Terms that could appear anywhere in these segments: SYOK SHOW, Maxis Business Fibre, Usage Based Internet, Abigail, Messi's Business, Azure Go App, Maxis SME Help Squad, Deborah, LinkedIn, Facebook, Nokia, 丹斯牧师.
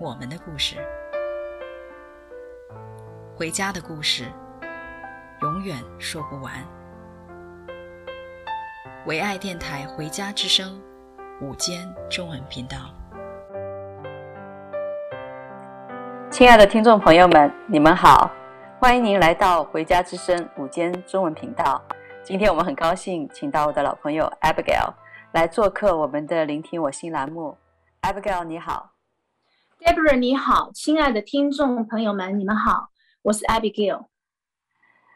我们的故事。回家的故事永远说不完。唯爱电台回家之声午间中文频道。亲爱的听众朋友们，你们好，欢迎您来到回家之声午间中文频道。今天我们很高兴请到我的老朋友 Abigail 来做客我们的聆听我心栏目。 Abigail 你好。Deborah 你好，亲爱的听众朋友们，你们好，我是 Abigail。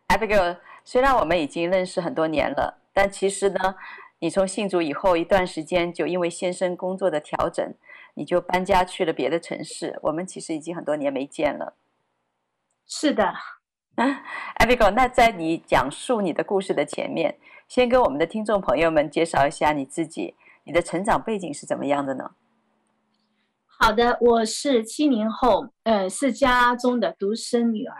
Abigail， 虽然我们已经认识很多年了，但其实呢，你从信主以后一段时间就因为先生工作的调整，你就搬家去了别的城市，我们其实已经很多年没见了。是的。Abigail， 那在你讲述你的故事的前面，先跟我们的听众朋友们介绍一下你自己，你的成长背景是怎么样的呢？好的，我是70后，是家中的独生女儿，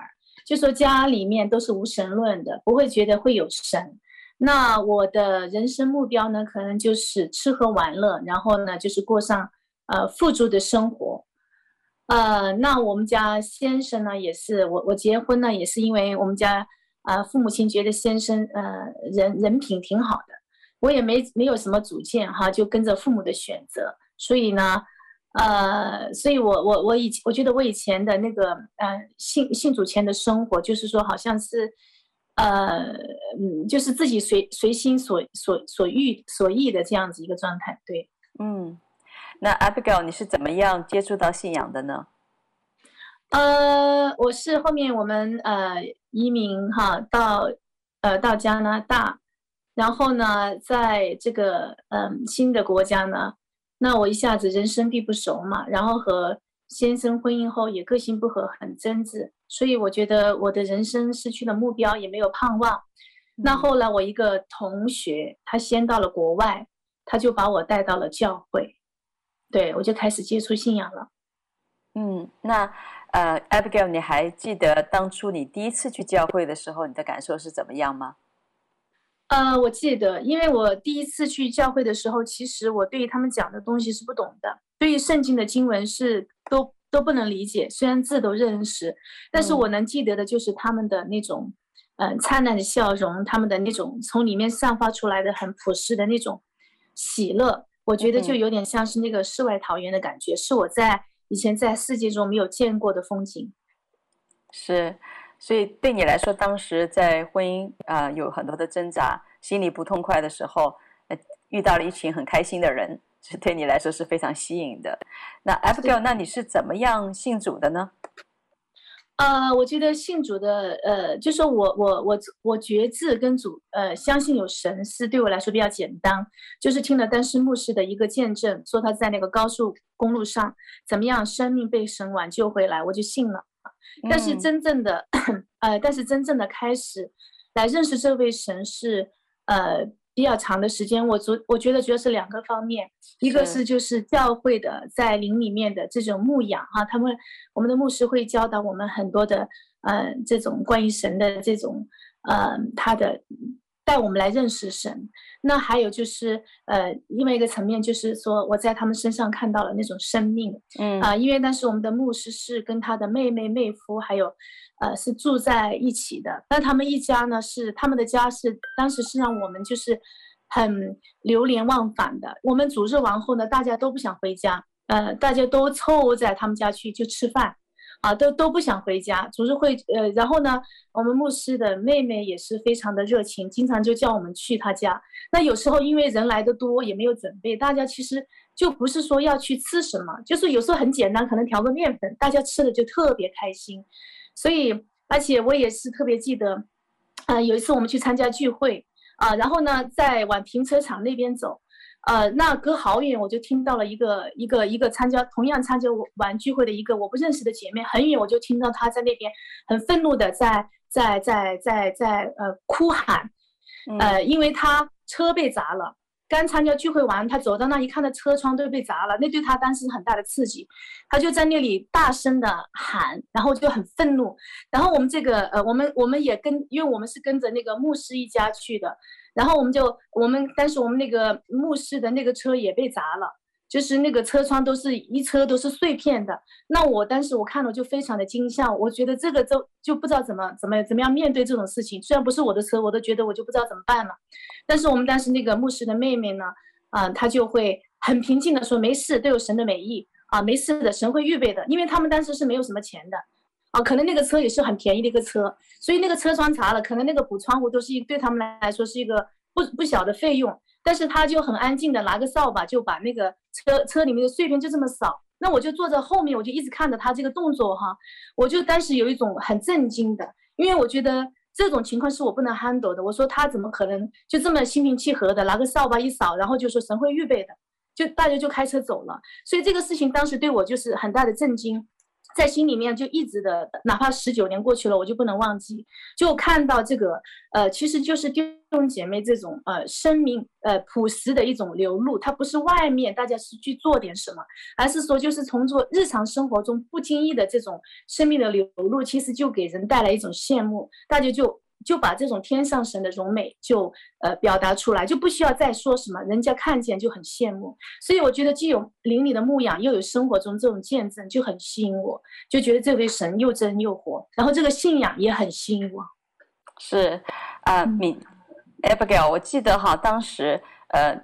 就说家里面都是无神论的，不会觉得会有神。那我的人生目标呢，可能就是吃喝玩乐，然后呢就是过上富足的生活。那我们家先生呢，也是我结婚呢，也是因为我们家父母亲觉得先生人品挺好的，我也没有什么主见哈，就跟着父母的选择，所以呢。所以我觉得我以前的那个信主前的生活，就是说好像是就是自己随心所欲的这样子一个状态，对。嗯，那 Abigail 你是怎么样接触到信仰的呢？我是后面我们移民哈到加拿大，然后呢在这个新的国家呢。那我一下子人生地不熟嘛，然后和先生婚姻后也个性不合，很争执，所以我觉得我的人生失去了目标，也没有盼望。那后来我一个同学，他先到了国外，他就把我带到了教会，对，我就开始接触信仰了。嗯，那Abigail 你还记得当初你第一次去教会的时候你的感受是怎么样吗？我记得，因为我第一次去教会的时候，其实我对于他们讲的东西是不懂的，对于圣经的经文是都不能理解，虽然字都认识，但是我能记得的就是他们的那种灿烂的笑容，他们的那种从里面散发出来的很朴实的那种喜乐，我觉得就有点像是那个世外桃源的感觉，是我在以前在世界中没有见过的风景。是。所以对你来说，当时在婚姻有很多的挣扎，心里不痛快的时候，遇到了一群很开心的人，是对你来说是非常吸引的。那 Abigail， 那你是怎么样信主的呢？我觉得信主的就是我觉知跟主相信有神是对我来说比较简单，就是听了丹斯牧师的一个见证，说他在那个高速公路上怎么样生命被神挽救回来，我就信了。但是真正的开始来认识这位神是比较长的时间。我觉得主要是两个方面，一个是就是教会的在灵里面的这种牧养啊，我们的牧师会教导我们很多的这种关于神的这种他的带我们来认识神。那还有就是另外一个层面就是说我在他们身上看到了那种生命。因为当时我们的牧师是跟他的妹夫还有是住在一起的，但他们一家呢是他们的家是当时是让我们就是很流连忘返的。我们主日完后呢，大家都不想回家，大家都凑在他们家去就吃饭啊，都不想回家，主日会然后呢，我们牧师的妹妹也是非常的热情，经常就叫我们去她家。那有时候因为人来的多，也没有准备，大家其实就不是说要去吃什么，就是有时候很简单，可能调个面粉，大家吃的就特别开心。所以，而且我也是特别记得，有一次我们去参加聚会啊，然后呢，在往停车场那边走。那隔好远，我就听到了一个同样参加完聚会的一个我不认识的姐妹，很远我就听到她在那边很愤怒的在哭喊，因为她车被砸了。刚参加聚会完，她走到那一看，她车窗都被砸了，那对她当时很大的刺激，她就在那里大声的喊，然后就很愤怒。然后我们这个我们也因为我们是跟着那个牧师一家去的。然后我们当时我们那个牧师的那个车也被砸了，就是那个车窗都是一车都是碎片的。那我当时我看了就非常的惊吓，我觉得这个就不知道怎么样面对这种事情。虽然不是我的车，我都觉得我就不知道怎么办了。但是我们当时那个牧师的妹妹呢，她就会很平静的说没事，都有神的美意啊，没事的，神会预备的。因为他们当时是没有什么钱的。可能那个车也是很便宜的一个车，所以那个车窗砸了，可能那个补窗户都是对他们来说是一个不小的费用。但是他就很安静的拿个扫把就把那个车里面的碎片就这么扫。那我就坐在后面，我就一直看着他这个动作哈，我就当时有一种很震惊的，因为我觉得这种情况是我不能 handle 的。我说他怎么可能就这么心平气和的拿个扫把一扫，然后就说神会预备的，就大家就开车走了。所以这个事情当时对我就是很大的震惊，在心里面就一直的，哪怕19年过去了，我就不能忘记。就看到这个，其实就是弟兄姐妹这种生命朴实的一种流露，它不是外面大家是去做点什么，而是说就是从做日常生活中不经意的这种生命的流露，其实就给人带来一种羡慕，大家就把这种天上神的荣美就表达出来，就不需要再说什么，人家看见就很羡慕。所以我觉得既有灵里的牧养，又有生活中这种见证，就很吸引我，就觉得这位神又真又活，然后这个信仰也很吸引我。是Abigail， 我记得哈，当时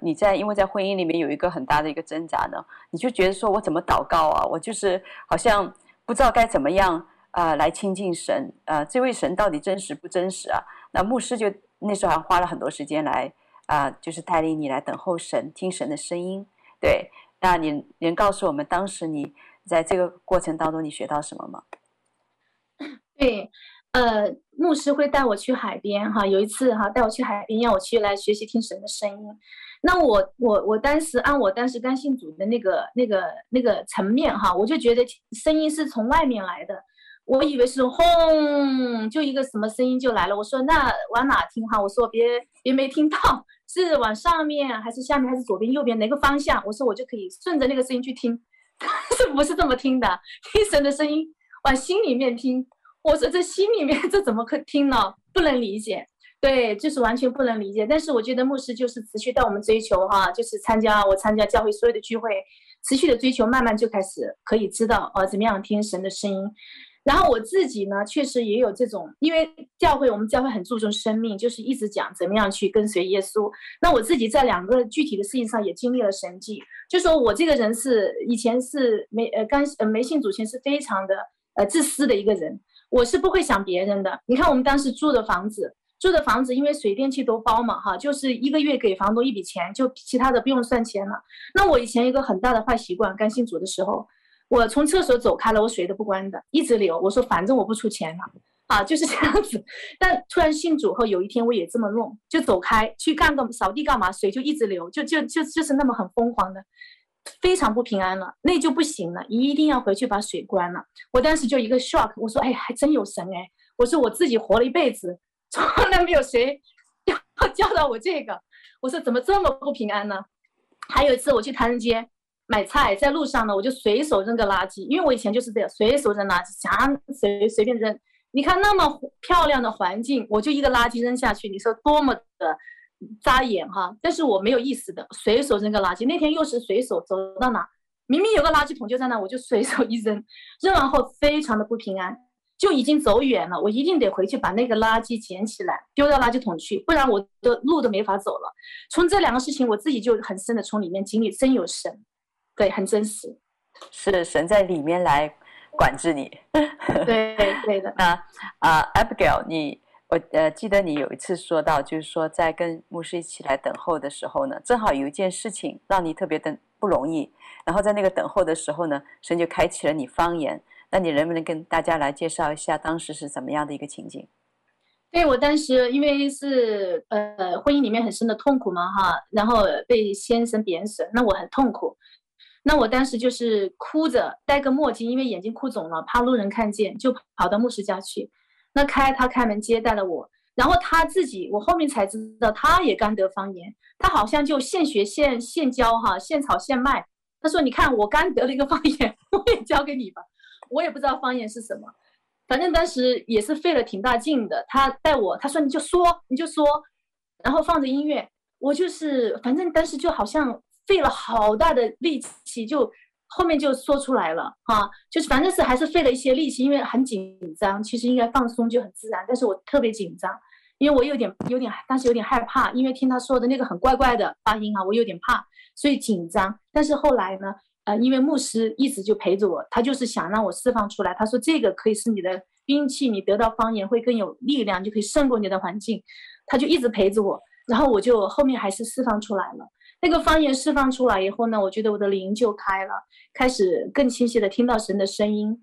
你因为在婚姻里面有一个很大的一个挣扎呢，你就觉得说我怎么祷告啊，我就是好像不知道该怎么样来亲近神，这位神到底真实不真实啊？那牧师就那时候还花了很多时间来就是带领你来等候神，听神的声音。对，那你能告诉我们当时你在这个过程当中你学到什么吗？对，牧师会带我去海边哈，有一次哈带我去海边，让我去来学习听神的声音。那我当时按我当时刚信主的那个层面哈，我就觉得声音是从外面来的。我以为是轰，就一个什么声音就来了。我说那往哪听哈？我说别没听到，是往上面还是下面还是左边右边哪个方向？我说我就可以顺着那个声音去听，但是不是这么听的？听神的声音往心里面听。我说这心里面这怎么可听呢？不能理解，对，就是完全不能理解。但是我觉得牧师就是持续带我们追求哈，就是参加教会所有的聚会，持续的追求，慢慢就开始可以知道怎么样听神的声音。然后我自己呢，确实也有这种，因为我们教会很注重生命，就是一直讲怎么样去跟随耶稣。那我自己在2个具体的事情上也经历了神迹，就说我这个人是以前是没信主前是非常的自私的一个人，我是不会想别人的。你看我们当时住的房子，因为水电气都包嘛哈，就是1个月给房东一笔钱，就其他的不用算钱了。那我以前一个很大的坏习惯，刚信主的时候，我从厕所走开了，我水都不关的，一直流。我说反正我不出钱了啊，就是这样子。但突然信主后，有一天我也这么弄，就走开去干个扫地干嘛，水就一直流，就是那么很疯狂的，非常不平安了，那就不行了，一定要回去把水关了。我当时就一个 shock， 我说哎，还真有神哎！我说我自己活了一辈子，从来没有谁教到我这个，我说怎么这么不平安呢？还有一次我去唐人街买菜，在路上呢，我就随手扔个垃圾，因为我以前就是这样，随手扔垃圾，想随便扔。你看那么漂亮的环境，我就一个垃圾扔下去，你说多么的扎眼哈！但是我没有意识的随手扔个垃圾。那天又是随手走到哪，明明有个垃圾桶就在那，我就随手一扔，扔完后非常的不平安，就已经走远了，我一定得回去把那个垃圾捡起来丢到垃圾桶去，不然我的路都没法走了。从这2个事情，我自己就很深的从里面经历，真有神。对，很真实，是神在里面来管制你。对对的。那Abigail， 我记得你有一次说到，就是说在跟牧师一起来等候的时候呢，正好有一件事情让你特别的不容易，然后在那个等候的时候呢，神就开启了你方言。那你能不能跟大家来介绍一下当时是怎么样的一个情景？对，我当时因为是婚姻里面很深的痛苦嘛哈，然后被先生贬损，那我很痛苦，那我当时就是哭着戴个墨镜，因为眼睛哭肿了，怕路人看见，就跑到牧师家去，那他开门接待了我，然后他自己，我后面才知道他也刚得方言，他好像就现学现教哈，现炒现卖。他说你看我刚得了一个方言，我也教给你吧，我也不知道方言是什么，反正当时也是费了挺大劲的。他带我，他说你就说，然后放着音乐，我就是反正当时就好像费了好大的力气，就后面就说出来了啊，就是反正是还是费了一些力气，因为很紧张，其实应该放松就很自然，但是我特别紧张，因为我有点当时有点害怕，因为听他说的那个很怪怪的发音啊，我有点怕，所以紧张。但是后来呢因为牧师一直就陪着我，他就是想让我释放出来，他说这个可以是你的兵器，你得到方言会更有力量，就可以胜过你的环境，他就一直陪着我，然后我就后面还是释放出来了。那个方言释放出来以后呢，我觉得我的灵就开了，开始更清晰的听到神的声音，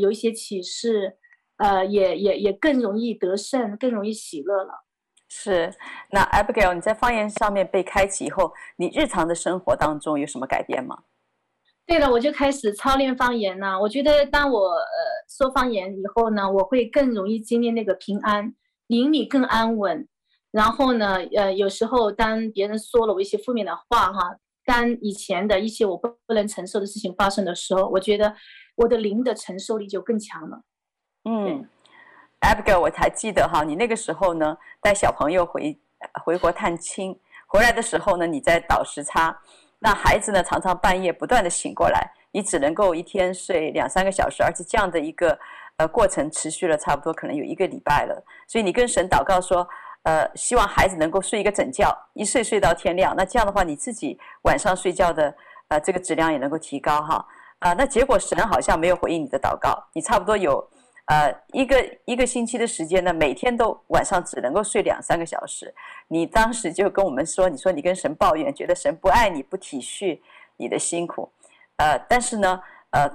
有一些启示，也更容易得胜，更容易喜乐了。是，那 Abigail 你在方言上面被开启以后，你日常的生活当中有什么改变吗？对了，我就开始操练方言了。我觉得当我说方言以后呢，我会更容易经历那个平安，灵里更安稳。然后呢有时候当别人说了我一些负面的话哈，当以前的一些我不能承受的事情发生的时候，我觉得我的灵的承受力就更强了。嗯， Abigail 我才记得哈，你那个时候呢带小朋友回国探亲，回来的时候呢你在倒时差，那孩子呢常常半夜不断的醒过来，你只能够一天睡2-3个小时，而且这样的一个过程持续了差不多可能有1个礼拜了，所以你跟神祷告说希望孩子能够睡一个整觉，一睡到天亮，那这样的话你自己晚上睡觉的这个质量也能够提高哈。那结果神好像没有回应你的祷告，你差不多有一个星期的时间呢，每天都晚上只能够睡2-3个小时。你当时就跟我们说，你说你跟神抱怨，觉得神不爱你，不体恤你的辛苦。但是呢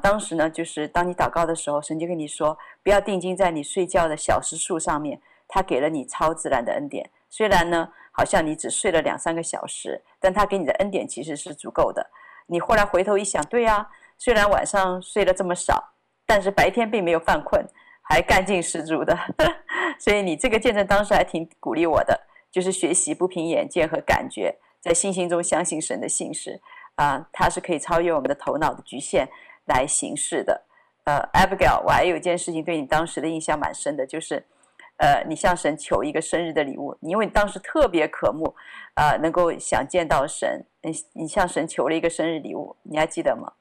当时呢就是当你祷告的时候，神就跟你说不要定睛在你睡觉的小时数上面，他给了你超自然的恩典，虽然呢好像你只睡了2-3个小时，但他给你的恩典其实是足够的。你后来回头一想，对啊，虽然晚上睡了这么少，但是白天并没有犯困，还干劲十足的所以你这个见证当时还挺鼓励我的，就是学习不凭眼见和感觉，在信心中相信神的信实他是可以超越我们的头脑的局限来行事的。Abigail 我还有一件事情对你当时的印象蛮深的，就是你向神求一个生日的礼物，因为你当时特别渴慕能够想见到神，你向神求了一个生日礼物，你还记得吗？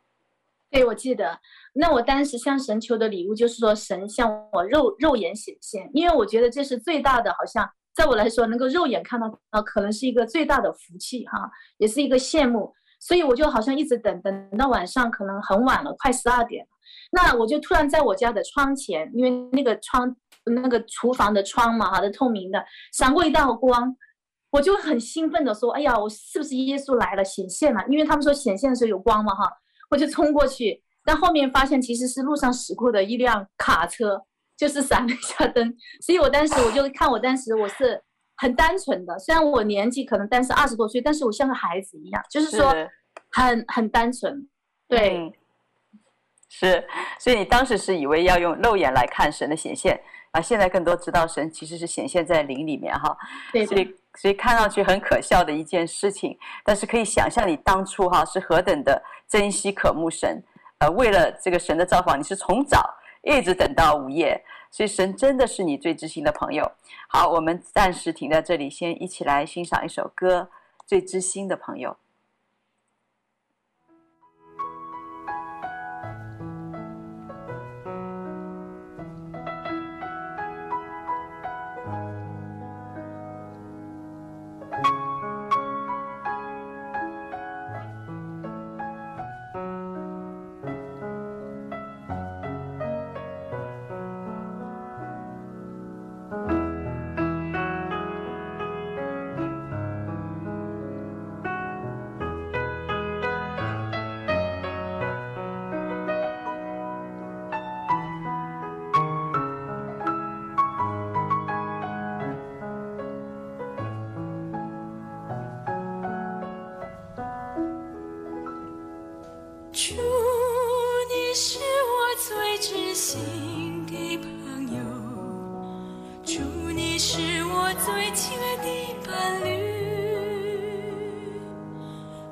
对，我记得。那我当时向神求的礼物就是说神向我肉眼显现，因为我觉得这是最大的，好像在我来说能够肉眼看到可能是一个最大的福气哈，也是一个羡慕，所以我就好像一直等到晚上可能很晚了，快12点，那我就突然在我家的窗前，因为那个厨房的窗嘛哈，透明的，闪过一道光，我就很兴奋的说哎呀，我是不是耶稣来了，显现了，因为他们说显现的时候有光嘛哈，我就冲过去，但后面发现其实是路上驶过的一辆卡车，就是闪了一下灯，所以我当时我就看，我当时我是很单纯的，虽然我年纪可能当时20多岁，但是我像个孩子一样，就是说很单纯。对、嗯、是，所以你当时是以为要用肉眼来看神的显现啊，现在更多知道神其实是显现在灵里面哈，对对，所以看上去很可笑的一件事情，但是可以想象你当初哈是何等的珍惜渴慕神，为了这个神的造访，你是从早一直等到午夜，所以神真的是你最知心的朋友。好，我们暂时停在这里，先一起来欣赏一首歌，最知心的朋友。心给朋友。祝你是我最亲爱的伴侣，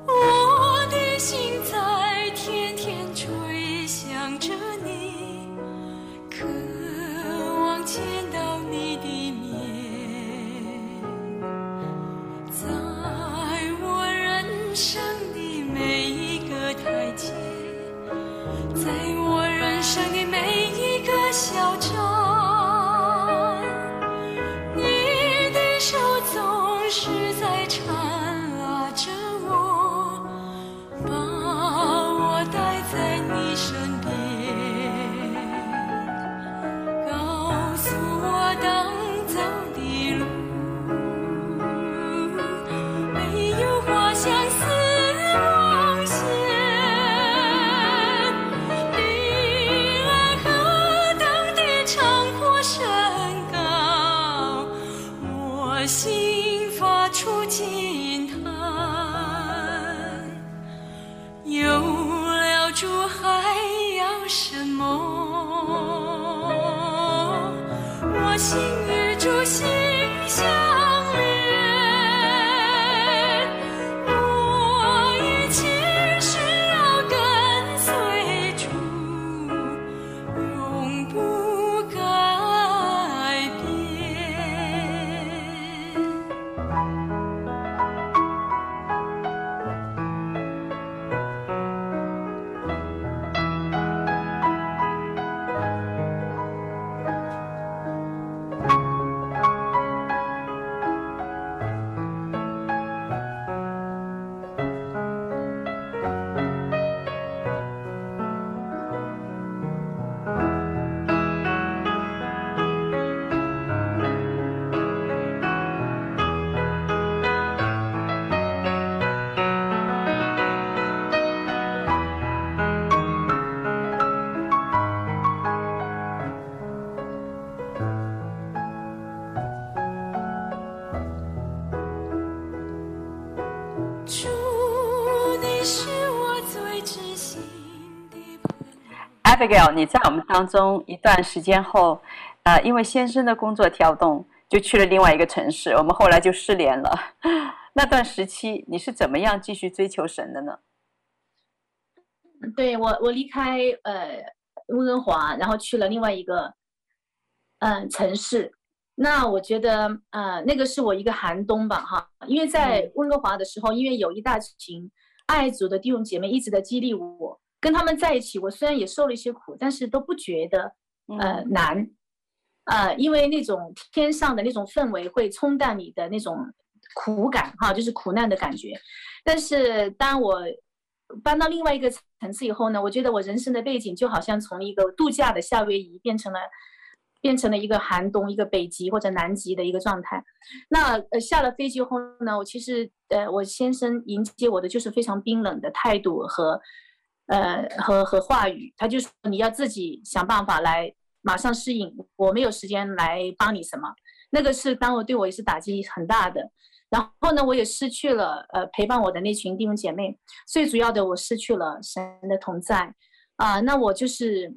我的心在天天吹响着你，渴望见到你的面，在我人生的每一个台阶，在我人生的每一个小站，你的手总是在缠拉着我，把我带在你身边，告诉我当走的路没有花香似。 心发出惊叹，有了主还要什么？我心与主心相连，我一切是要跟随主，永不改。 Abigail， 你在我们当中一段时间后，因为先生的工作调动，就去了另外一个城市。我们后来就失联了。那段时期，你是怎么样继续追求神的呢？对我离开温哥华，然后去了另外一个城市。那我觉得那个是我一个寒冬吧，哈，因为在温哥华的时候，因为有一大群爱主的弟兄姐妹一直在激励我。 跟他们在一起，我虽然也受了一些苦，但是都不觉得难，因为那种天上的那种氛围会冲淡你的那种苦感哈，就是苦难的感觉。但是当我搬到另外一个层次以后呢，我觉得我人生的背景就好像从一个度假的夏威夷变成了一个寒冬、一个北极或者南极的一个状态。那下了飞机后呢，我其实我先生迎接我的就是非常冰冷的态度和话语，他就说你要自己想办法来马上适应，我没有时间来帮你什么。那个是当我对我也是打击很大的。然后呢，我也失去了陪伴我的那群弟兄姐妹。最主要的，我失去了神的同在啊。那我就是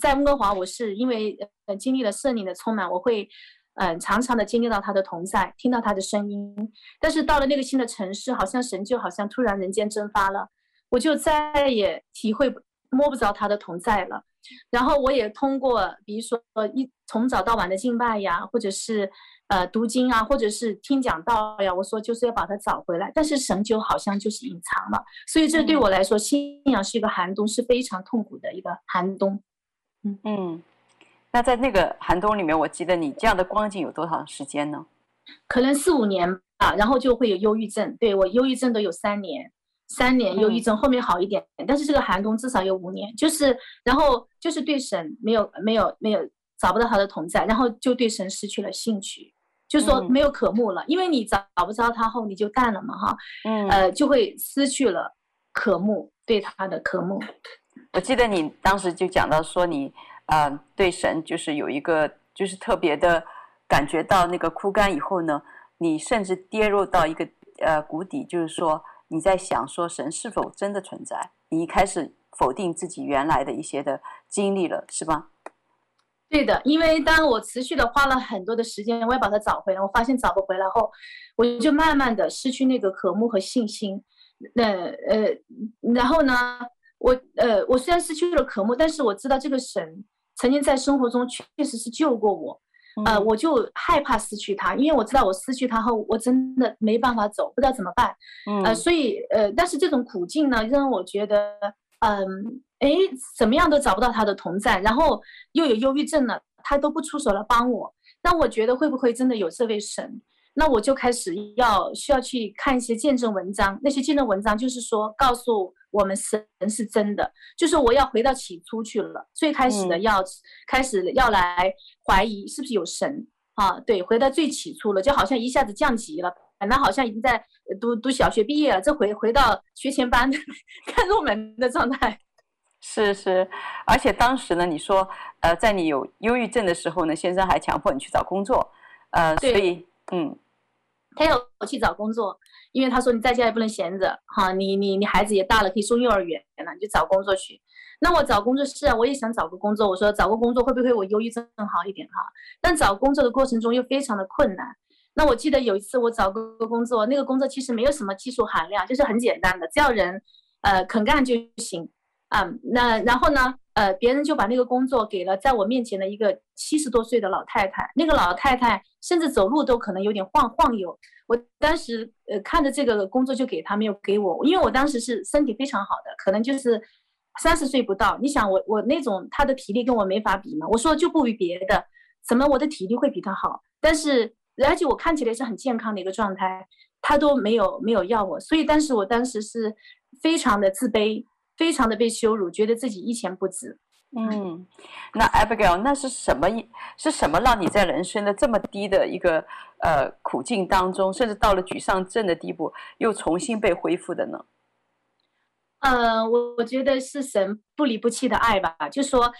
在温哥华，我是因为经历了圣灵的充满，我会常常的经历到他的同在，听到他的声音。但是到了那个新的城市，好像神就好像突然人间蒸发了。 我就再也体会摸不着他的同在了，然后我也通过比如说从早到晚的敬拜呀，或者是读经啊，或者是听讲道呀，我说就是要把它找回来，但是神就好像就是隐藏了，所以这对我来说，信仰是一个寒冬，是非常痛苦的一个寒冬。嗯，那在那个寒冬里面，我记得你这样的光景有多长时间呢？可能4、5年吧，然后就会有忧郁症，对我忧郁症都有3年。 3年忧郁症，后面好一点，但是这个寒冬至少有5年，就是然后就是对神没有找不到他的同在，然后就对神失去了兴趣，就说没有渴慕了，因为你找不着他后你就淡了嘛哈，就会失去了渴慕，对他的渴慕。我记得你当时就讲到说你对神就是有一个就是特别的感觉到那个枯干以后呢，你甚至跌入到一个谷底，就是说。 你在想说神是否真的存在？你一开始否定自己原来的一些的经历了，是吧？对的，因为当我持续的花了很多的时间，我也把它找回来，我发现找不回来后，我就慢慢的失去那个渴慕和信心。然后呢，我虽然失去了渴慕，但是我知道这个神曾经在生活中确实是救过我。我就害怕失去他，因为我知道我失去他后，我真的没办法走，不知道怎么办。所以但是这种苦境呢，让我觉得，怎么样都找不到他的同在，然后又有忧郁症了，他都不出手来帮我，那我觉得会不会真的有这位神？那我就开始需要去看一些见证文章，那些见证文章就是说告诉我们神是真的，就是我要回到起初去了，最开始的开始要来怀疑是不是有神啊？对，回到最起初了，就好像一下子降级了，本来好像已经在读小学毕业了，这回到学前班看入门的状态。是是，而且当时呢，你说在你有忧郁症的时候呢，先生还强迫你去找工作，所以他要我去找工作，因为他说你在家也不能闲着哈，你孩子也大了，可以送幼儿园了，你就找工作去。那我找工作是啊，我也想找个工作，我说找个工作会不会我忧郁症好一点哈？但找工作的过程中又非常的困难。那我记得有一次我找个工作，那个工作其实没有什么技术含量，就是很简单的，只要人肯干就行啊。那然后呢，别人就把那个工作给了在我面前的一个70多岁的老太太，那个老太太甚至走路都可能有点晃悠。我当时看着这个工作就给她，没有给我，因为我当时是身体非常好的，可能就是30岁不到。你想我那种她的体力跟我没法比嘛，我说就不比别的，怎么我的体力会比她好？但是而且我看起来是很健康的一个状态，她都没有要我，所以我当时是非常的自卑。非常的被羞辱，觉得自己一钱不值。那 Abigail， 那是什么让你在人生的这么低的一个苦境当中，甚至到了沮丧症的地步，又重新被恢复的呢？我觉得是神不离不弃的爱吧。就说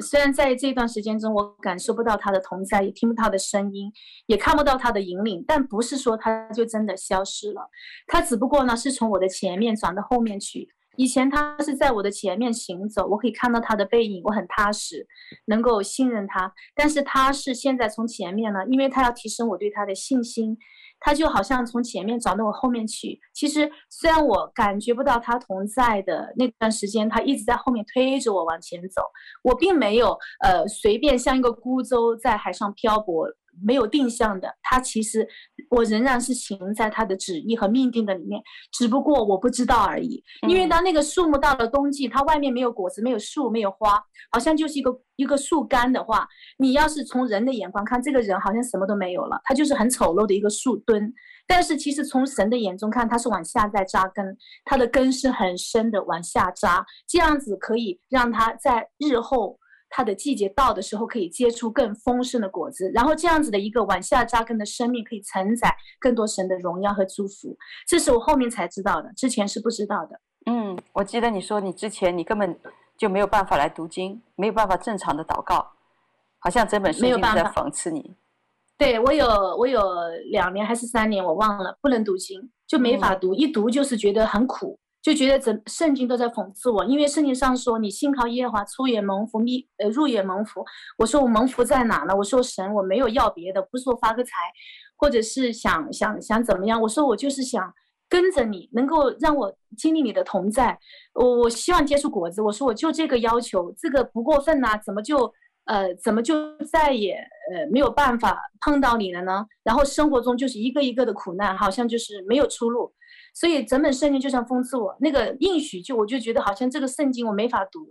虽然在这段时间中我感受不到他的同在，也听不到他的声音，也看不到他的引领，但不是说他就真的消失了，他只不过呢是从我的前面转到后面去。以前他是在我的前面行走，我可以看到他的背影，我很踏实，能够信任他。但是他是现在从前面呢，因为他要提升我对他的信心，他就好像从前面转到我后面去。其实虽然我感觉不到他同在的那段时间，他一直在后面推着我往前走，我并没有随便像一个孤舟在海上漂泊，没有定向的。他其实我仍然是行在他的旨意和命定的里面，只不过我不知道而已。因为当那个树木到了冬季，它外面没有果子，没有树，没有花，好像就是一个树干的话，你要是从人的眼光看，这个人好像什么都没有了，他就是很丑陋的一个树墩。但是其实从神的眼中看，他是往下在扎根，他的根是很深的往下扎，这样子可以让他在日后它的季节到的时候可以结出更丰盛的果子，然后这样子的一个往下扎根的生命可以承载更多神的荣耀和祝福。这是我后面才知道的，之前是不知道的。我记得你说你之前你根本就没有办法来读经，没有办法正常的祷告，好像整本圣经在讽刺你。对，我有2年还是3年我忘了，不能读经，就没法读，一读就是觉得很苦，就觉得整圣经都在讽刺我。因为圣经上说你信靠耶和华出也蒙福，入也蒙福。我说我蒙福在哪呢？我说神，我没有要别的，不是说发个财或者是想怎么样，我说我就是想跟着你，能够让我经历你的同在，我希望结出果子，我说我就这个要求，这个不过分啊，怎么就再也没有办法碰到你了呢？然后生活中就是一个一个的苦难，好像就是没有出路。所以整本圣经就像讽刺我，那个应许就我就觉得好像这个圣经我没法读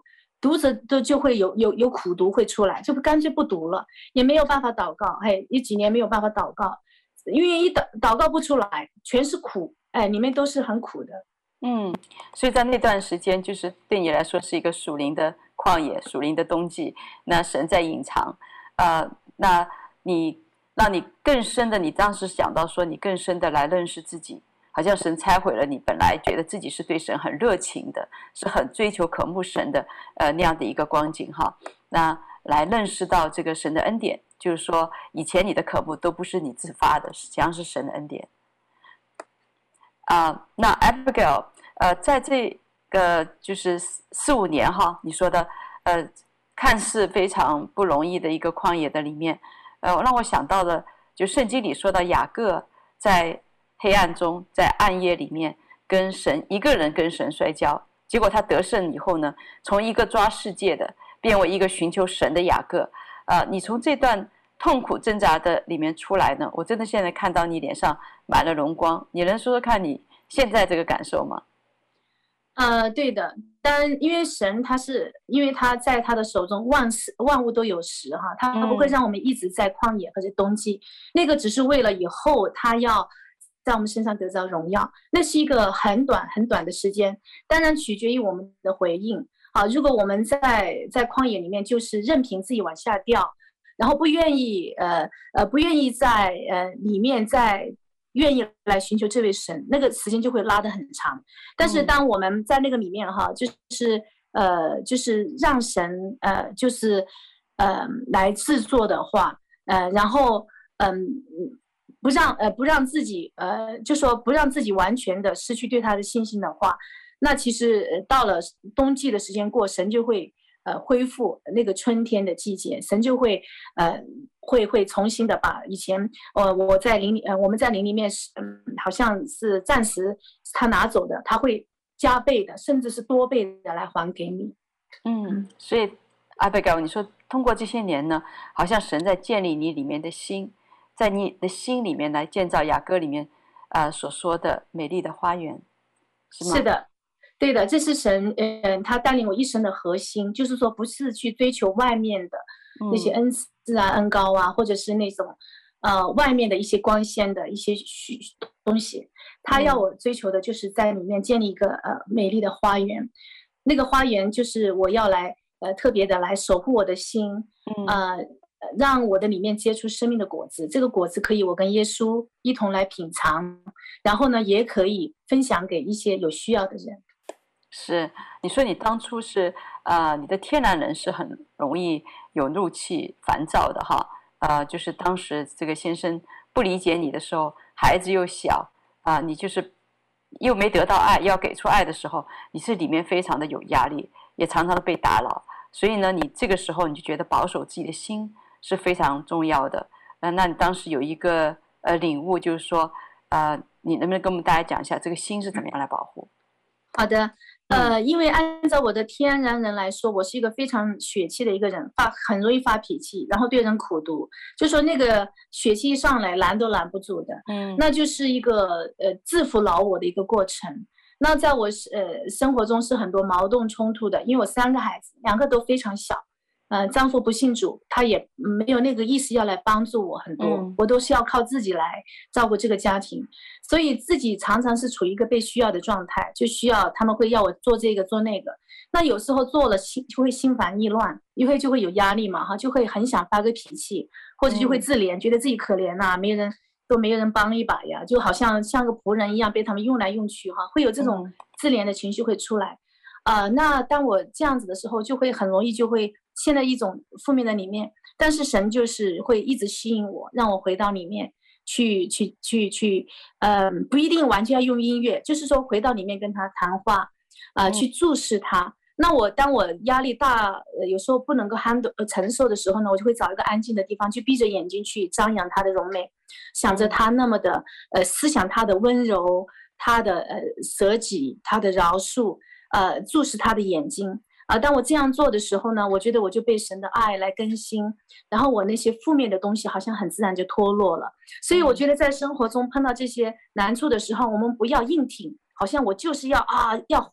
着都就会有苦读会出来，就干脆不读了，也没有办法祷告。有几年没有办法祷告，因为一祷告不出来，全是苦，里面都是很苦的。所以在那段时间就是对你来说是一个属灵的旷野，属灵的冬季，那神在隐藏。那你让你更深的，你当时想到说你更深的来认识自己，好像神拆毁了你本来觉得自己是对神很热情的，是很追求渴慕神的那样的一个光景哈。那来认识到这个神的恩典，就是说以前你的渴慕都不是你自发的，实际上是神的恩典。那 Abigail，在这个就是4、5年哈，你说的看似非常不容易的一个旷野的里面，让我想到了就圣经里说到雅各在黑暗中，在暗夜里面跟神一个人跟神摔跤，结果他得胜以后呢，从一个抓世界的变为一个寻求神的雅各。你从这段痛苦挣扎的里面出来呢，我真的现在看到你脸上满了荣光，你能说说看你现在这个感受吗？对的，但因为神他是，因为他在他的手中万物都有时哈，他不会让我们一直在旷野或者冬季，那个只是为了以后他要在我们身上得到荣耀，那是一个很短很短的时间，当然取决于我们的回应。如果我们在旷野里面就是任凭自己往下掉，然后不愿意在里面再愿意来寻求这位神，那个时间就会拉得很长。但是当我们在那个里面哈，就是让神来制作的话，然后不让自己就说不让自己完全的失去对他的信心的话，那其实到了冬季的时间过，神就会恢复那个春天的季节，神就会会重新的把以前我们在灵里面是好像是暂时他拿走的，他会加倍的甚至是多倍的来还给你。所以Abigail，你说通过这些年呢，好像神在建立你里面的心，在你的心里面来建造雅歌里面所说的美丽的花园，是吗？是的，对的，这是神他带领我一生的核心，就是说不是去追求外面的那些恩赐啊、恩膏啊，或者是那种外面的一些光鲜的一些东西，他要我追求的就是在里面建立一个美丽的花园，那个花园就是我要来特别的来守护我的心，让我的里面结出生命的果子，这个果子可以我跟耶稣一同来品尝，然后呢也可以分享给一些有需要的人。是，你说你当初是你的天然人是很容易有怒气烦躁的哈，就是当时这个先生不理解你的时候，孩子又小你就是又没得到爱，要给出爱的时候，你是里面非常的有压力，也常常的被打扰，所以呢你这个时候你就觉得保守自己的心是非常重要的。那你当时有一个领悟，就是说你能不能跟我们大家讲一下这个心是怎么样来保护？好的，因为按照我的天然人来说，我是一个非常血气的一个人，很容易发脾气，然后对人苦毒，就说那个血气一上来拦都拦不住的，那就是一个制服老我的一个过程。那在我生活中是很多矛盾冲突的，因为我3个孩子，2个都非常小，丈夫不信主，他也没有那个意识要来帮助我很多，我都是要靠自己来照顾这个家庭，所以自己常常是处于一个被需要的状态，就需要他们会要我做这个做那个，那有时候做了就会心烦意乱，因为就会有压力嘛哈，就会很想发个脾气，或者就会自怜，觉得自己可怜呐，没人帮一把呀，就好像个仆人一样被他们用来用去哈，会有这种自怜的情绪会出来。那当我这样子的时候，就会很容易就会陷在一种负面的里面，但是神就是会一直吸引我，让我回到里面去不一定完全要用音乐，就是说回到里面跟他谈话去注视他。那当我压力大有时候不能够承受的时候呢，我就会找一个安静的地方，去闭着眼睛去张扬他的容美，想着他那么的思想他的温柔，他的舍己，他的饶恕，注视他的眼睛。当我这样做的时候呢，我觉得我就被神的爱来更新，然后我那些负面的东西好像很自然就脱落了。所以我觉得在生活中碰到这些难处的时候，我们不要硬挺，好像我就是要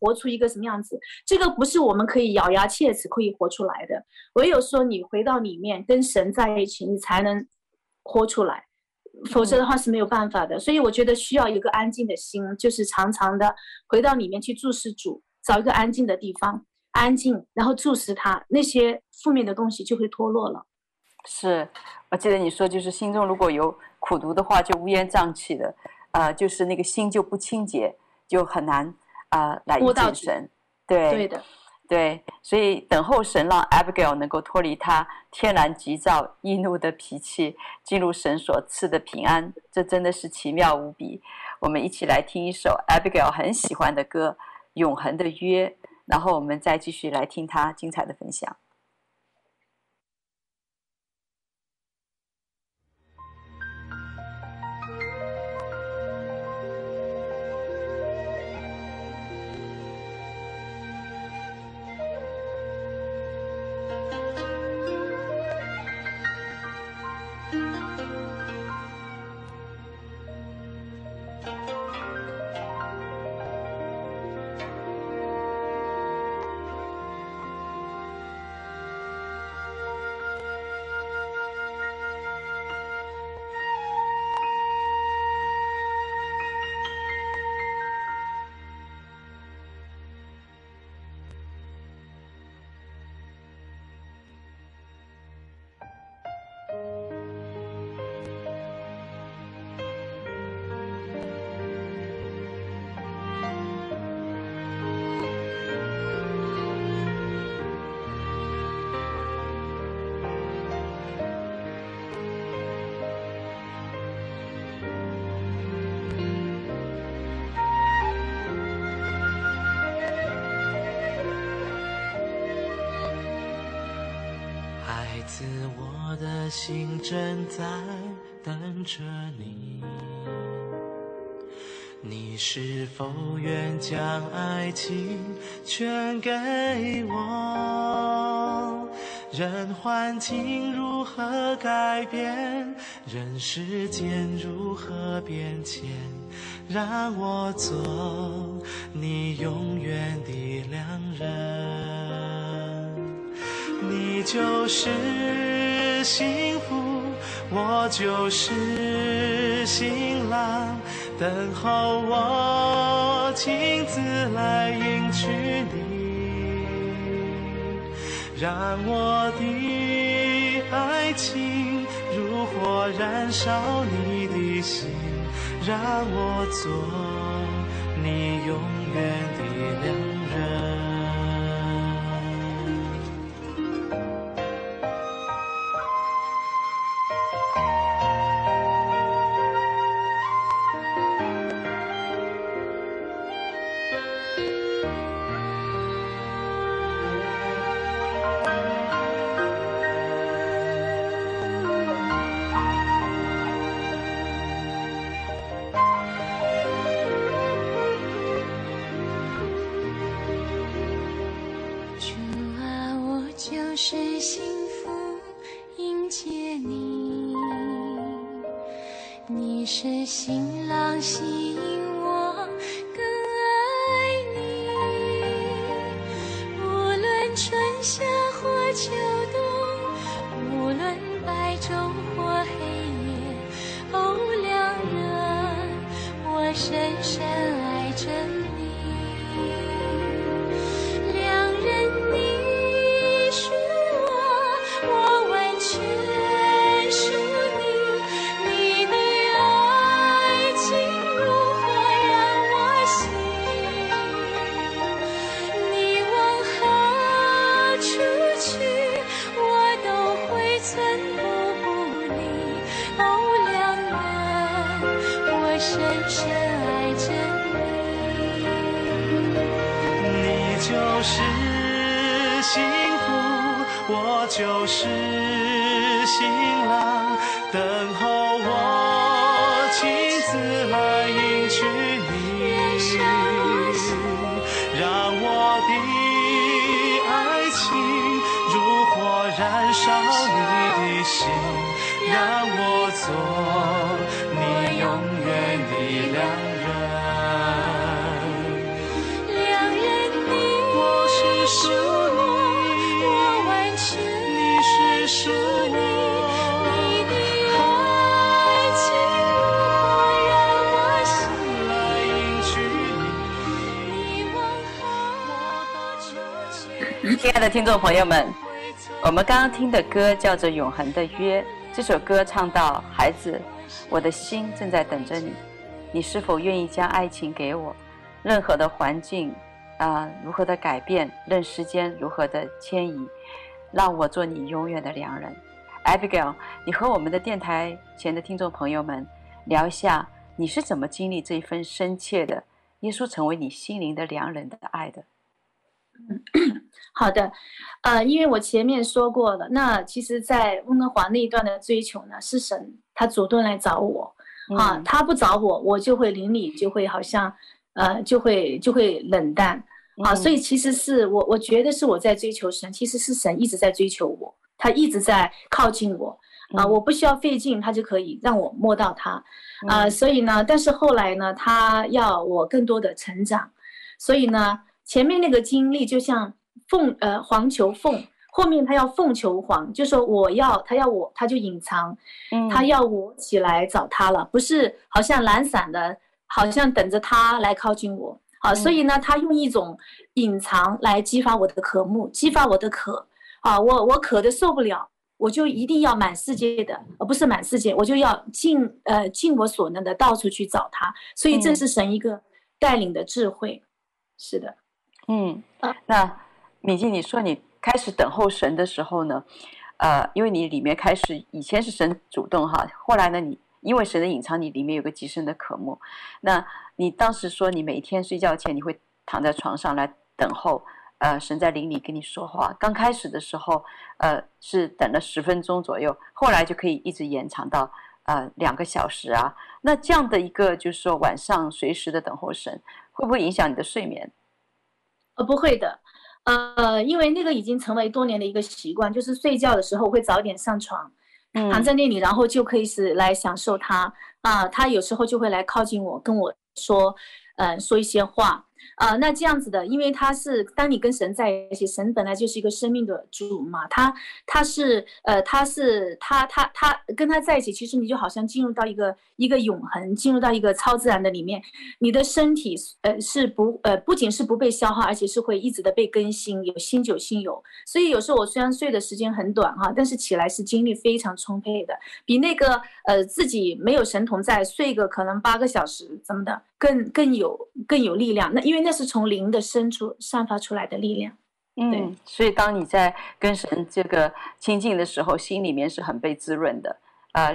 活出一个什么样子，这个不是我们可以咬牙切齿可以活出来的，唯有说你回到里面跟神在一起，你才能活出来，否则的话是没有办法的。所以我觉得需要一个安静的心，就是常常的回到里面去注视主，找一个安静的地方，安静，然后注视他，那些负面的东西就会脱落了。是，我记得你说就是心中如果有苦毒的话，就乌烟瘴气的，就是那个心就不清洁，就很难来遇见神。对的，对，所以等候神让 Abigail 能够脱离他天然急躁易怒的脾气，进入神所赐的平安，这真的是奇妙无比。我们一起来听一首 Abigail 很喜欢的歌，永恒的约，然后我们再继续来听他精彩的分享。心正在等着你，你是否愿将爱情全给我？人环境如何改变，人世间如何变迁，让我做你永远的良人。你就是幸福，我就是新郎，等候我亲自来迎娶你，让我的爱情如火燃烧你的心，让我做你永远的良人。亲爱的听众朋友们，我们刚刚听的歌叫做《永恒的约》，这首歌唱到孩子，我的心正在等着你，你是否愿意将爱情给我？任何的环境如何的改变，任时间如何的迁移，让我做你永远的良人。 Abigail， 你和我们的电台前的听众朋友们聊一下，你是怎么经历这一份深切的耶稣成为你心灵的良人的爱的。好的，因为我前面说过了，那其实在温哥华那一段的追求呢，是神他主动来找我啊，他不找我，我就会邻里就会好像就会冷淡啊，所以其实是我觉得是我在追求神，其实是神一直在追求我，他一直在靠近我啊，我不需要费劲，他就可以让我摸到他啊，所以呢，但是后来呢，他要我更多的成长，所以呢。前面那个经历就像黄求凤，后面他要凤求凰，就说我要他要我，他就隐藏，他要我起来找他了，不是好像懒散的，好像等着他来靠近我啊，所以呢，他用一种隐藏来激发我的渴慕，激发我的渴啊，我渴的受不了，我就一定要满世界的，不是满世界，我就要尽我所能的到处去找他，所以这是神一个带领的智慧，是的。那敏静，你说你开始等候神的时候呢，因为你里面开始以前是神主动哈，后来呢，你因为神的隐藏，你里面有个极深的渴慕。那你当时说你每天睡觉前你会躺在床上来等候，神在灵里跟你说话。刚开始的时候，是等了10分钟左右，后来就可以一直延长到2个小时啊。那这样的一个就是说晚上随时的等候神，会不会影响你的睡眠？不会的，因为那个已经成为多年的一个习惯，就是睡觉的时候会早点上床，躺在那里，然后就可以是来享受它啊，它有时候就会来靠近我，跟我说，说一些话啊，那这样子的，因为它是当你跟神在一起，神本来就是一个生命的主嘛，他跟他在一起，其实你就好像进入到一个永恒，进入到一个超自然的里面，你的身体是不仅是不被消耗，而且是会一直的被更新，有新酒新油，所以有时候我虽然睡的时间很短哈，但是起来是精力非常充沛的，比那个自己没有神同在睡个可能8个小时怎么的更有力量，那因为那是从灵的深处散发出来的力量。所以当你在跟神这个亲近的时候，心里面是很被滋润的，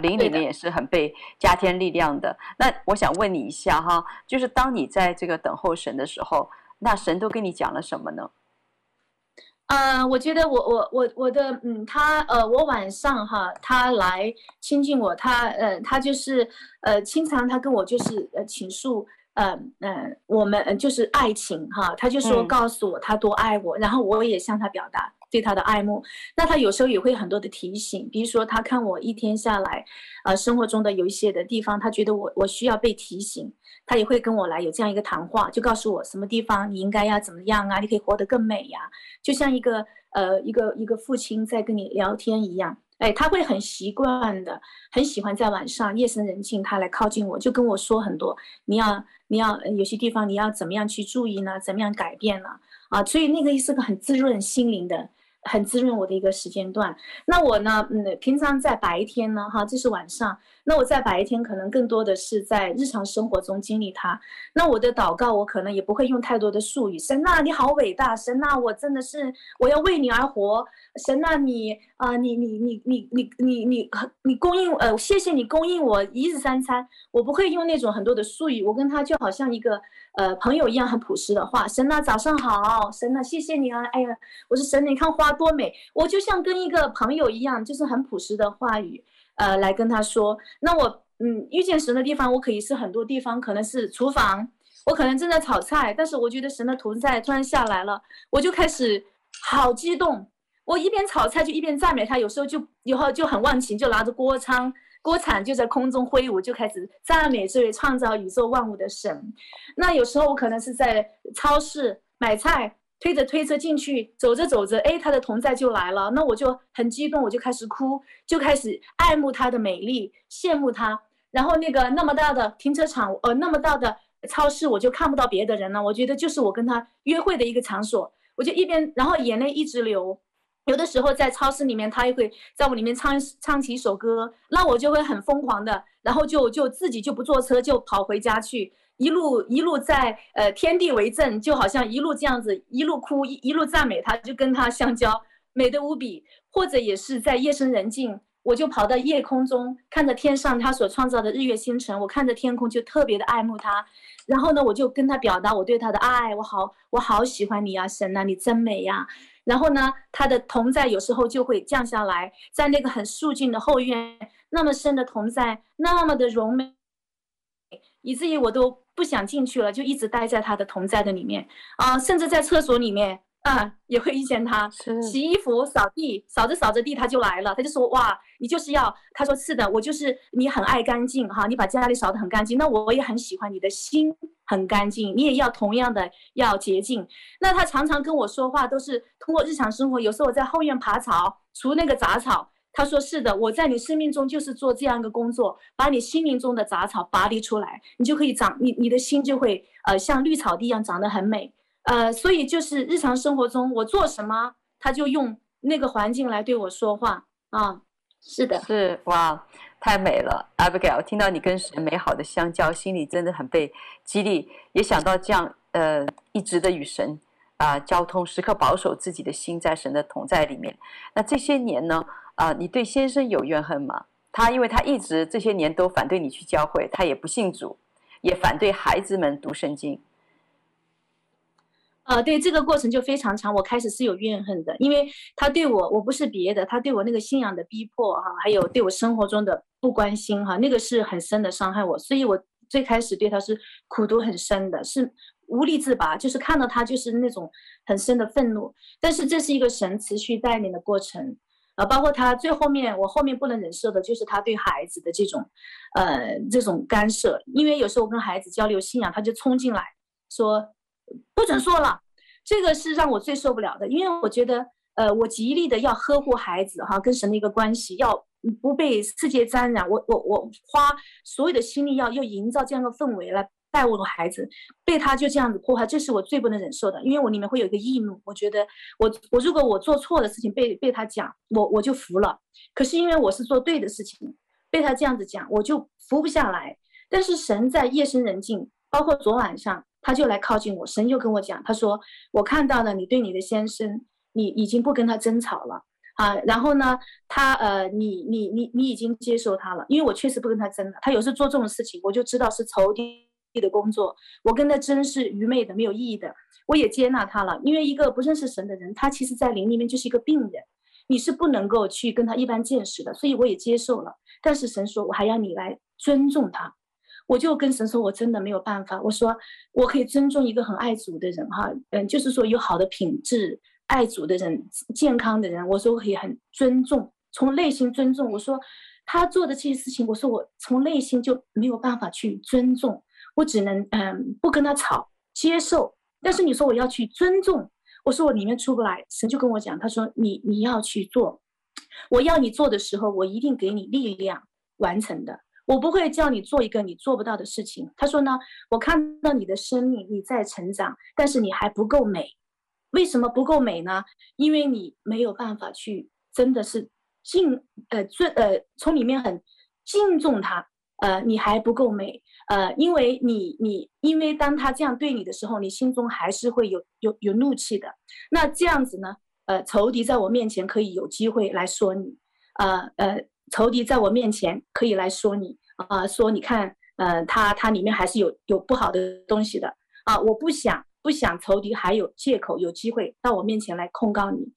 灵里面也是很被加添力量的。那我想问你一下哈，就是当你在这个等候神的时候，那神都跟你讲了什么呢？我觉得我的我晚上哈，他来亲近我，他就是经常他跟我就是倾诉我们就是爱情哈，他就说告诉我他多爱我，然后我也向他表达对他的爱慕。那他有时候也会很多的提醒，比如说他看我一天下来，生活中的有一些的地方，他觉得我需要被提醒，他也会跟我来有这样一个谈话，就告诉我什么地方你应该要怎么样啊，你可以活得更美呀，就像一个父亲在跟你聊天一样。哎，他会很习惯的，很喜欢在晚上夜深人静，他来靠近我，就跟我说很多，你要有些地方你要怎么样去注意呢？怎么样改变呢？啊，所以那个是个很滋润心灵的，很滋润我的一个时间段。那我呢，平常在白天呢，哈，这是晚上。那我在白天可能更多的是在日常生活中经历它。那我的祷告，我可能也不会用太多的术语。神啊，你好伟大！神啊，我真的是我要为你而活。神啊，你啊、你供应谢谢你供应我一日三餐。我不会用那种很多的术语，我跟他就好像一个朋友一样很朴实的话。神啊，早上好！神啊，谢谢你啊！哎呀，我是神，你看花多美！我就像跟一个朋友一样，就是很朴实的话语。来跟他说，那我遇见神的地方，我可以是很多地方，可能是厨房，我可能正在炒菜，但是我觉得神的同在突然下来了，我就开始好激动，我一边炒菜就一边赞美他，有时候就很忘情，就拿着锅铲就在空中挥舞，就开始赞美这位创造宇宙万物的神。那有时候我可能是在超市买菜，推着推车进去，走着走着，哎，他的同在就来了，那我就很激动，我就开始哭，就开始爱慕他的美丽，羡慕他。然后那个那么大的停车场，那么大的超市，我就看不到别的人了，我觉得就是我跟他约会的一个场所，我就一边，然后眼泪一直流。有的时候在超市里面，他也会在我里面唱起一首歌，那我就会很疯狂的，然后就自己就不坐车，就跑回家去。一路在天地为证，就好像一路这样子，一路哭，一路赞美他，就跟他相交，美得无比。或者也是在夜深人静，我就跑到夜空中，看着天上他所创造的日月星辰，我看着天空就特别的爱慕他。然后呢，我就跟他表达我对他的爱，我好喜欢你呀，神啊，你真美呀。然后呢，他的同在有时候就会降下来，在那个很肃静的后院，那么深的同在，那么的柔美，以至于我都不想进去了，就一直待在他的同在的里面啊，甚至在厕所里面啊也会遇见他，洗衣服、扫地，扫着扫着地他就来了，他就说哇，你就是要，他说是的，我就是你很爱干净哈，你把家里扫得很干净，那我也很喜欢你的心很干净，你也要同样的要洁净。那他常常跟我说话都是通过日常生活，有时候我在后院爬草除那个杂草，他说是的，我在你生命中就是做这样一个工作，把你心灵中的杂草拔离出来，你就可以长，你的心就会像绿草地一样长得很美。所以就是日常生活中我做什么，他就用那个环境来对我说话啊。是的，是哇，太美了 ，Abigail， 听到你跟神美好的相交，心里真的很被激励，也想到这样一直的与神交通，时刻保守自己的心在神的同在里面。那这些年呢，你对先生有怨恨吗？他因为他一直这些年都反对你去教会，他也不信主，也反对孩子们读圣经。对，这个过程就非常长，我开始是有怨恨的，因为他对我，我不是别的，他对我那个信仰的逼迫哈，还有对我生活中的不关心哈，那个是很深的伤害我，所以我最开始对他是苦毒很深的，是无力自拔，就是看到他就是那种很深的愤怒。但是这是一个神持续带领的过程，包括他最后面，我后面不能忍受的就是他对孩子的这种干涉，因为有时候我跟孩子交流信仰，他就冲进来说不准说了，这个是让我最受不了的，因为我觉得我极力的要呵护孩子哈，跟神的一个关系要不被世界沾染，我花所有的心力要营造这样的氛围来带我的孩子，被他就这样子破坏，这是我最不能忍受的，因为我里面会有一个易怒，我觉得我如果我做错的事情被他讲，我就服了，可是因为我是做对的事情，被他这样子讲我就服不下来。但是神在夜深人静，包括昨晚上他就来靠近我，神又跟我讲，他说我看到了你对你的先生，你已经不跟他争吵了啊，然后呢他你已经接受他了，因为我确实不跟他争了，他有时做这种事情我就知道是仇敌的工作，我跟他争是愚昧的，没有意义的，我也接纳他了，因为一个不认识神的人，他其实在灵里面就是一个病人，你是不能够去跟他一般见识的，所以我也接受了。但是神说我还要你来尊重他，我就跟神说我真的没有办法，我说我可以尊重一个很爱主的人哈，就是说有好的品质爱主的人，健康的人，我说我可以很尊重，从内心尊重，我说他做的这些事情，我说我从内心就没有办法去尊重，我只能不跟他吵，接受。但是你说我要去尊重，我说我里面出不来，神就跟我讲，他说你要去做，我要你做的时候我一定给你力量完成的，我不会叫你做一个你做不到的事情。他说呢，我看到你的生命，你在成长，但是你还不够美。为什么不够美呢？因为你没有办法去真的是从里面很敬重他，你还不够美，因为因为当他这样对你的时候，你心中还是会有怒气的。那这样子呢，仇敌在我面前可以有机会来说你，仇敌在我面前可以来说你说你看他里面还是有不好的东西的我不想仇敌还有借口有机会到我面前来控告你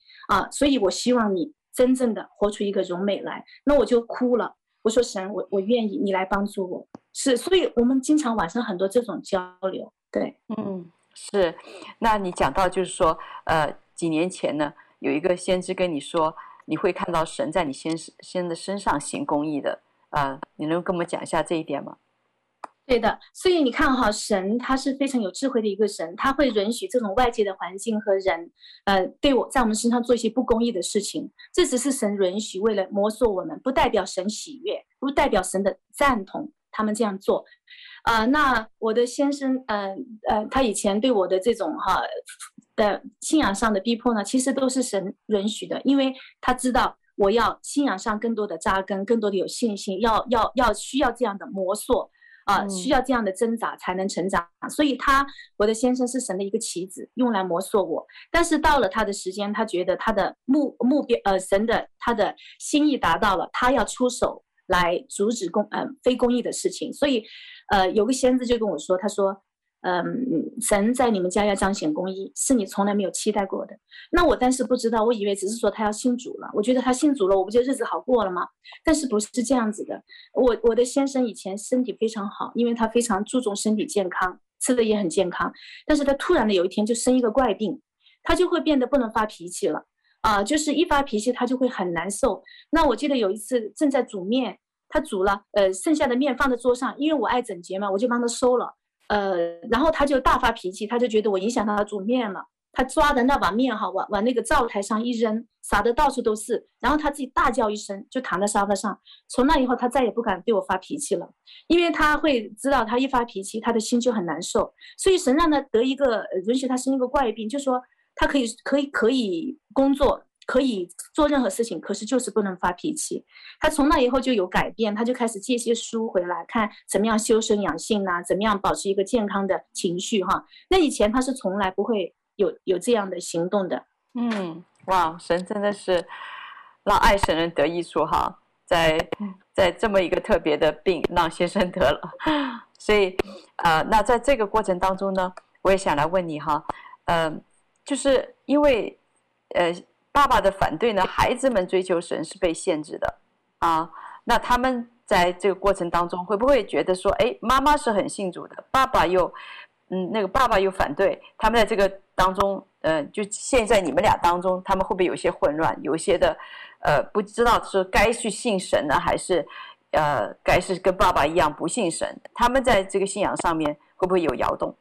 所以我希望你真正的活出一个柔美来。那我就哭了，我说神，我愿意你来帮助我。是，所以我们经常晚上很多这种交流。对，嗯，是。那你讲到就是说几年前呢，有一个先知跟你说你会看到神在你先的身上行公义的你能跟我们讲一下这一点吗？对的，所以你看哈，神他是非常有智慧的一个神，他会允许这种外界的环境和人对我在我们身上做一些不公义的事情，这只是神允许，为了磨塑我们，不代表神喜悦，不代表神的赞同他们这样做那我的先生他以前对我的这种的信仰上的逼迫呢，其实都是神允许的，因为他知道我要信仰上更多的扎根，更多的有信心，需要这样的磨塑需要这样的挣扎才能成长。所以我的先生是神的一个棋子，用来磨塑我。但是到了他的时间，他觉得他的目标，神的他的心意达到了，他要出手来阻止非公义的事情。所以，有个先知就跟我说，他说，神在你们家要彰显公义，是你从来没有期待过的。那我当时不知道，我以为只是说他要信主了，我觉得他信主了，我不就日子好过了吗？但是不是这样子的。我的先生以前身体非常好，因为他非常注重身体健康，吃的也很健康，但是他突然的有一天就生一个怪病，他就会变得不能发脾气了啊，就是一发脾气他就会很难受。那我记得有一次正在煮面，他煮了剩下的面放在桌上，因为我爱整洁嘛，我就帮他收了。然后他就大发脾气，他就觉得我影响他煮面了，他抓的那把面往那个灶台上一扔，撒的到处都是，然后他自己大叫一声就躺在沙发上。从那以后他再也不敢对我发脾气了，因为他会知道他一发脾气他的心就很难受。所以神让他得一个允许他生一个怪病，就说他可以工作，可以做任何事情，可是就是不能发脾气。他从那以后就有改变，他就开始借些书回来看怎么样修身养性啊，怎么样保持一个健康的情绪哈。那以前他是从来不会有这样的行动的。哇，神真的是让爱神人得益处哈，在这么一个特别的病让先生得了。所以那在这个过程当中呢，我也想来问你哈，就是因为爸爸的反对呢，孩子们追求神是被限制的啊。那他们在这个过程当中会不会觉得说，妈妈是很信主的，爸爸又反对，他们在这个当中就现在你们俩当中，他们会不会有些混乱，有些的不知道是该去信神呢，还是该是跟爸爸一样不信神？他们在这个信仰上面会不会有摇动？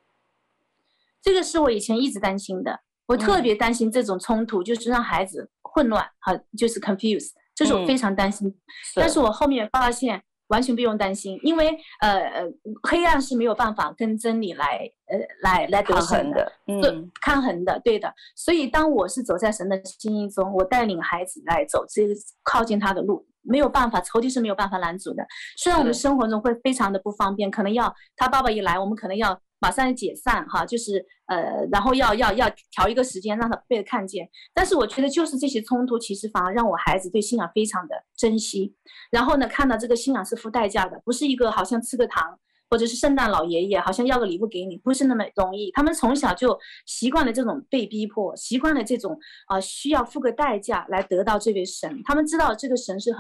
这个是我以前一直担心的，我特别担心这种冲突，就是让孩子混乱啊，就是 confuse， 这是我非常担心。但是我后面发现完全不用担心，因为黑暗是没有办法跟真理来得胜的，抗衡的，对的。所以当我是走在神的心意中，我带领孩子来走这靠近他的路，没有办法，仇敌是没有办法拦阻的。虽然我们生活中会非常的不方便，可能要他爸爸一来，我们可能要马上解散哈，就是然后要调一个时间让他被看见。但是我觉得就是这些冲突，其实反而让我孩子对信仰非常的珍惜。然后呢，看到这个信仰是付代价的，不是一个好像吃个糖或者是圣诞老爷爷好像要个礼物给你，不是那么容易。他们从小就习惯了这种被逼迫，习惯了这种需要付个代价来得到这位神。他们知道这个神是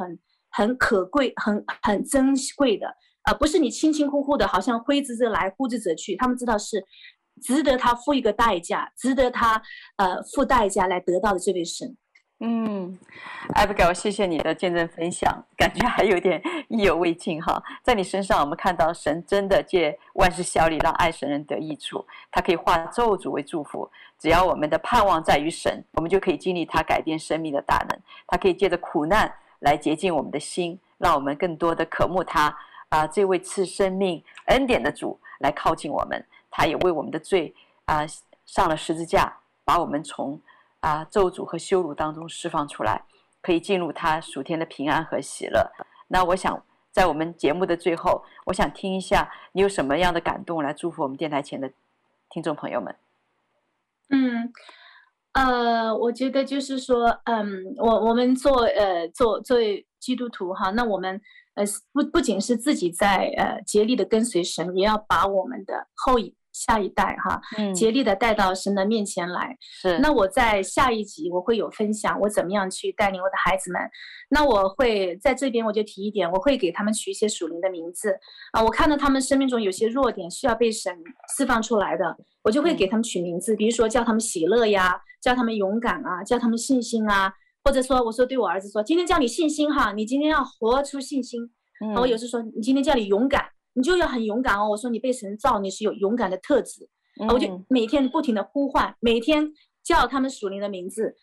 很可贵、很珍贵的。不是你轻轻呼呼的，好像挥之则来呼之则去。他们知道是值得他付一个代价，值得他付代价来得到的这位神。Abigail， 谢谢你的见证分享，感觉还有点意犹未尽哈。在你身上我们看到神真的借万事效力，让爱神人得益处，他可以化咒诅为祝福。只要我们的盼望在于神，我们就可以经历他改变生命的大能。他可以借着苦难来洁净我们的心，让我们更多的渴慕他这位赐生命恩典的主来靠近我们。他也为我们的罪上了十字架，把我们从咒诅和羞辱当中释放出来，可以进入他属天的平安和喜乐。那我想在我们节目的最后，我想听一下你有什么样的感动来祝福我们电台前的听众朋友们。我觉得就是说，我们做基督徒哈，那我们不仅是自己在竭力的跟随神，也要把我们的下一代哈，竭力的带到神的面前来。是。那我在下一集我会有分享，我怎么样去带领我的孩子们。那我会在这边我就提一点，我会给他们取一些属灵的名字我看到他们生命中有些弱点需要被神释放出来的，我就会给他们取名字，比如说叫他们喜乐呀，叫他们勇敢啊，叫他们信心啊，或者说我说对我儿子说，今天叫你信心哈，你今天要活出信心。我有时说你今天叫你勇敢，你就要很勇敢哦。我说你被神造，你是有勇敢的特质。我就每天不停的呼唤，每天叫他们属灵的名字，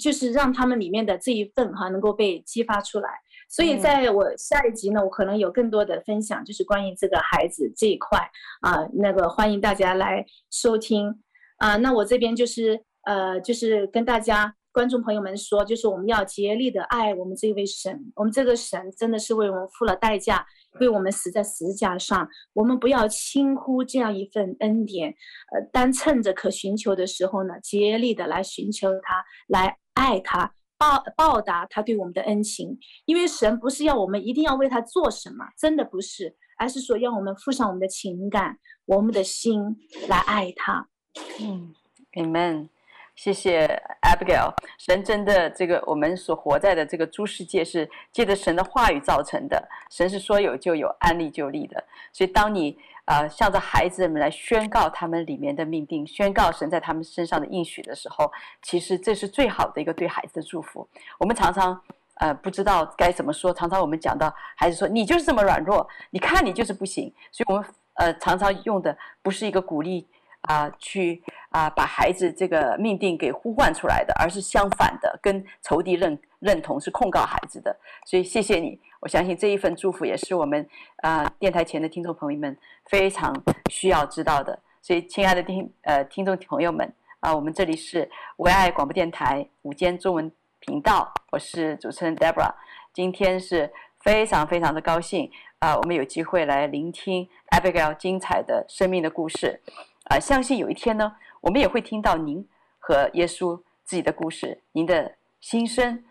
就是让他们里面的这一份哈能够被激发出来。所以在我下一集呢，我可能有更多的分享，就是关于这个孩子这一块欢迎大家来收听那我这边就是跟大家观众朋友们说，就是我们要竭力的爱我们这位神，我们这个神真的是为我们付了代价，为我们死在十字架上，我们不要轻忽这样一份恩典，当趁着可寻求的时候呢，竭力的来寻求他，来爱他，报答他对我们的恩情。因为神不是要我们一定要为他做什么，真的不是，而是说要我们付上我们的情感，我们的心来爱他。Amen。 谢谢 Abigail。 神真的，这个我们所活在的这个诸世界是借着神的话语造成的，神是说有就有，按立就立的。所以当你向着孩子们来宣告他们里面的命定，宣告神在他们身上的应许的时候，其实这是最好的一个对孩子的祝福。我们常常不知道该怎么说，常常我们讲到孩子说你就是这么软弱，你看你就是不行。所以我们常常用的不是一个鼓励去把孩子这个命定给呼唤出来的，而是相反的，跟仇敌认同，是控告孩子的。所以谢谢你，我相信这一份祝福也是我们电台前的听众朋友们非常需要知道的。所以亲爱的听众朋友们我们这里是唯爱广播电台午间中文频道，我是主持人 Deborah。 今天是非常非常的高兴我们有机会来聆听 Abigail 精彩的生命的故事。相信有一天呢，我们也会听到您和耶稣自己的故事，您的心声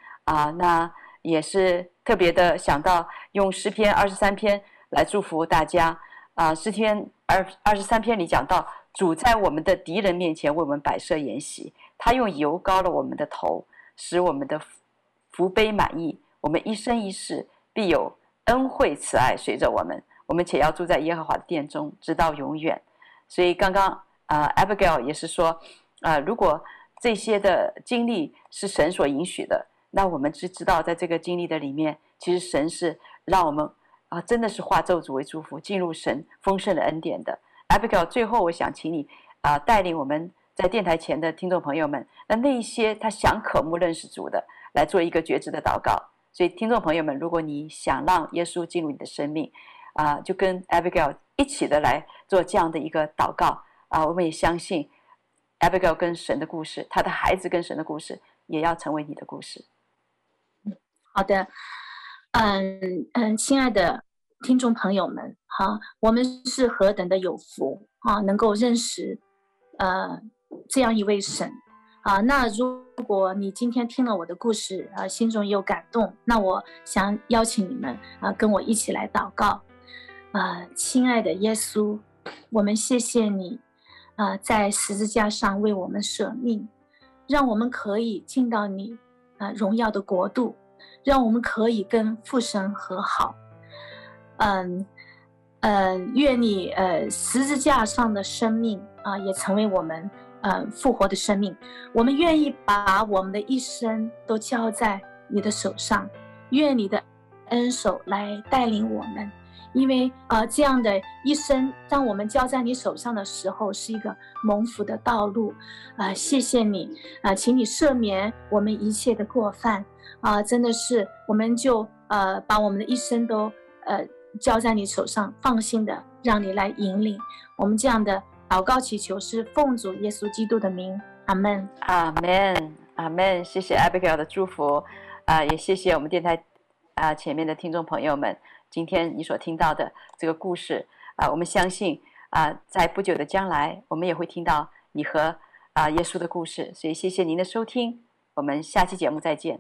那也是特别的想到用诗篇23篇来祝福大家诗篇23篇里讲到，主在我们的敌人面前为我们摆设筵席，他用油膏了我们的头，使我们的福杯满溢，我们一生一世必有恩惠慈爱随着我们，我们且要住在耶和华的殿中直到永远。所以刚刚Abigail 也是说如果这些的经历是神所允许的，那我们知道在这个经历的里面，其实神是让我们真的是化咒诅为祝福，进入神丰盛的恩典的。 Abigail 最后我想请你带领我们在电台前的听众朋友们，那一些他想渴慕认识主的，来做一个决志的祷告。所以听众朋友们，如果你想让耶稣进入你的生命就跟 Abigail 一起的来做这样的一个祷告我们也相信 Abigail 跟神的故事，他的孩子跟神的故事，也要成为你的故事。好的，亲爱的听众朋友们我们是何等的有福能够认识这样一位神那如果你今天听了我的故事心中也有感动，那我想邀请你们跟我一起来祷告。亲爱的耶稣，我们谢谢你在十字架上为我们舍命，让我们可以进到你荣耀的国度，让我们可以跟父神和好。愿你十字架上的生命也成为我们复活的生命。我们愿意把我们的一生都交在你的手上，愿你的恩手来带领我们，因为这样的一生当我们交在你手上的时候，是一个蒙福的道路。谢谢你请你赦免我们一切的过犯真的是我们就把我们的一生都交在你手上，放心的让你来引领我们。这样的祷告祈求是奉主耶稣基督的名，阿们，阿们，阿们。谢谢 Abigail 的祝福也谢谢我们电台前面的听众朋友们今天你所听到的这个故事我们相信在不久的将来我们也会听到你和耶稣的故事。所以谢谢您的收听，我们下期节目再见。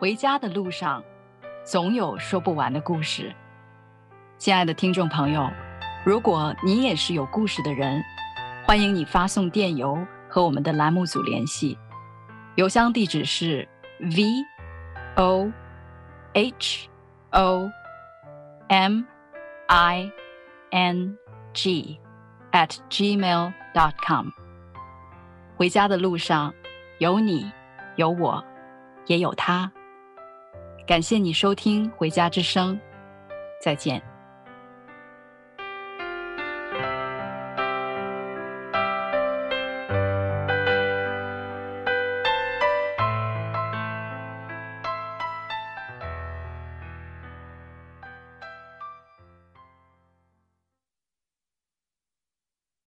回家的路上总有说不完的故事。亲爱的听众朋友，如果你也是有故事的人，欢迎你发送电邮和我们的栏目组联系，邮箱地址是 vohoming@gmail.com。 回家的路上有你有我也有他。感谢你收听《回家之声》，再见。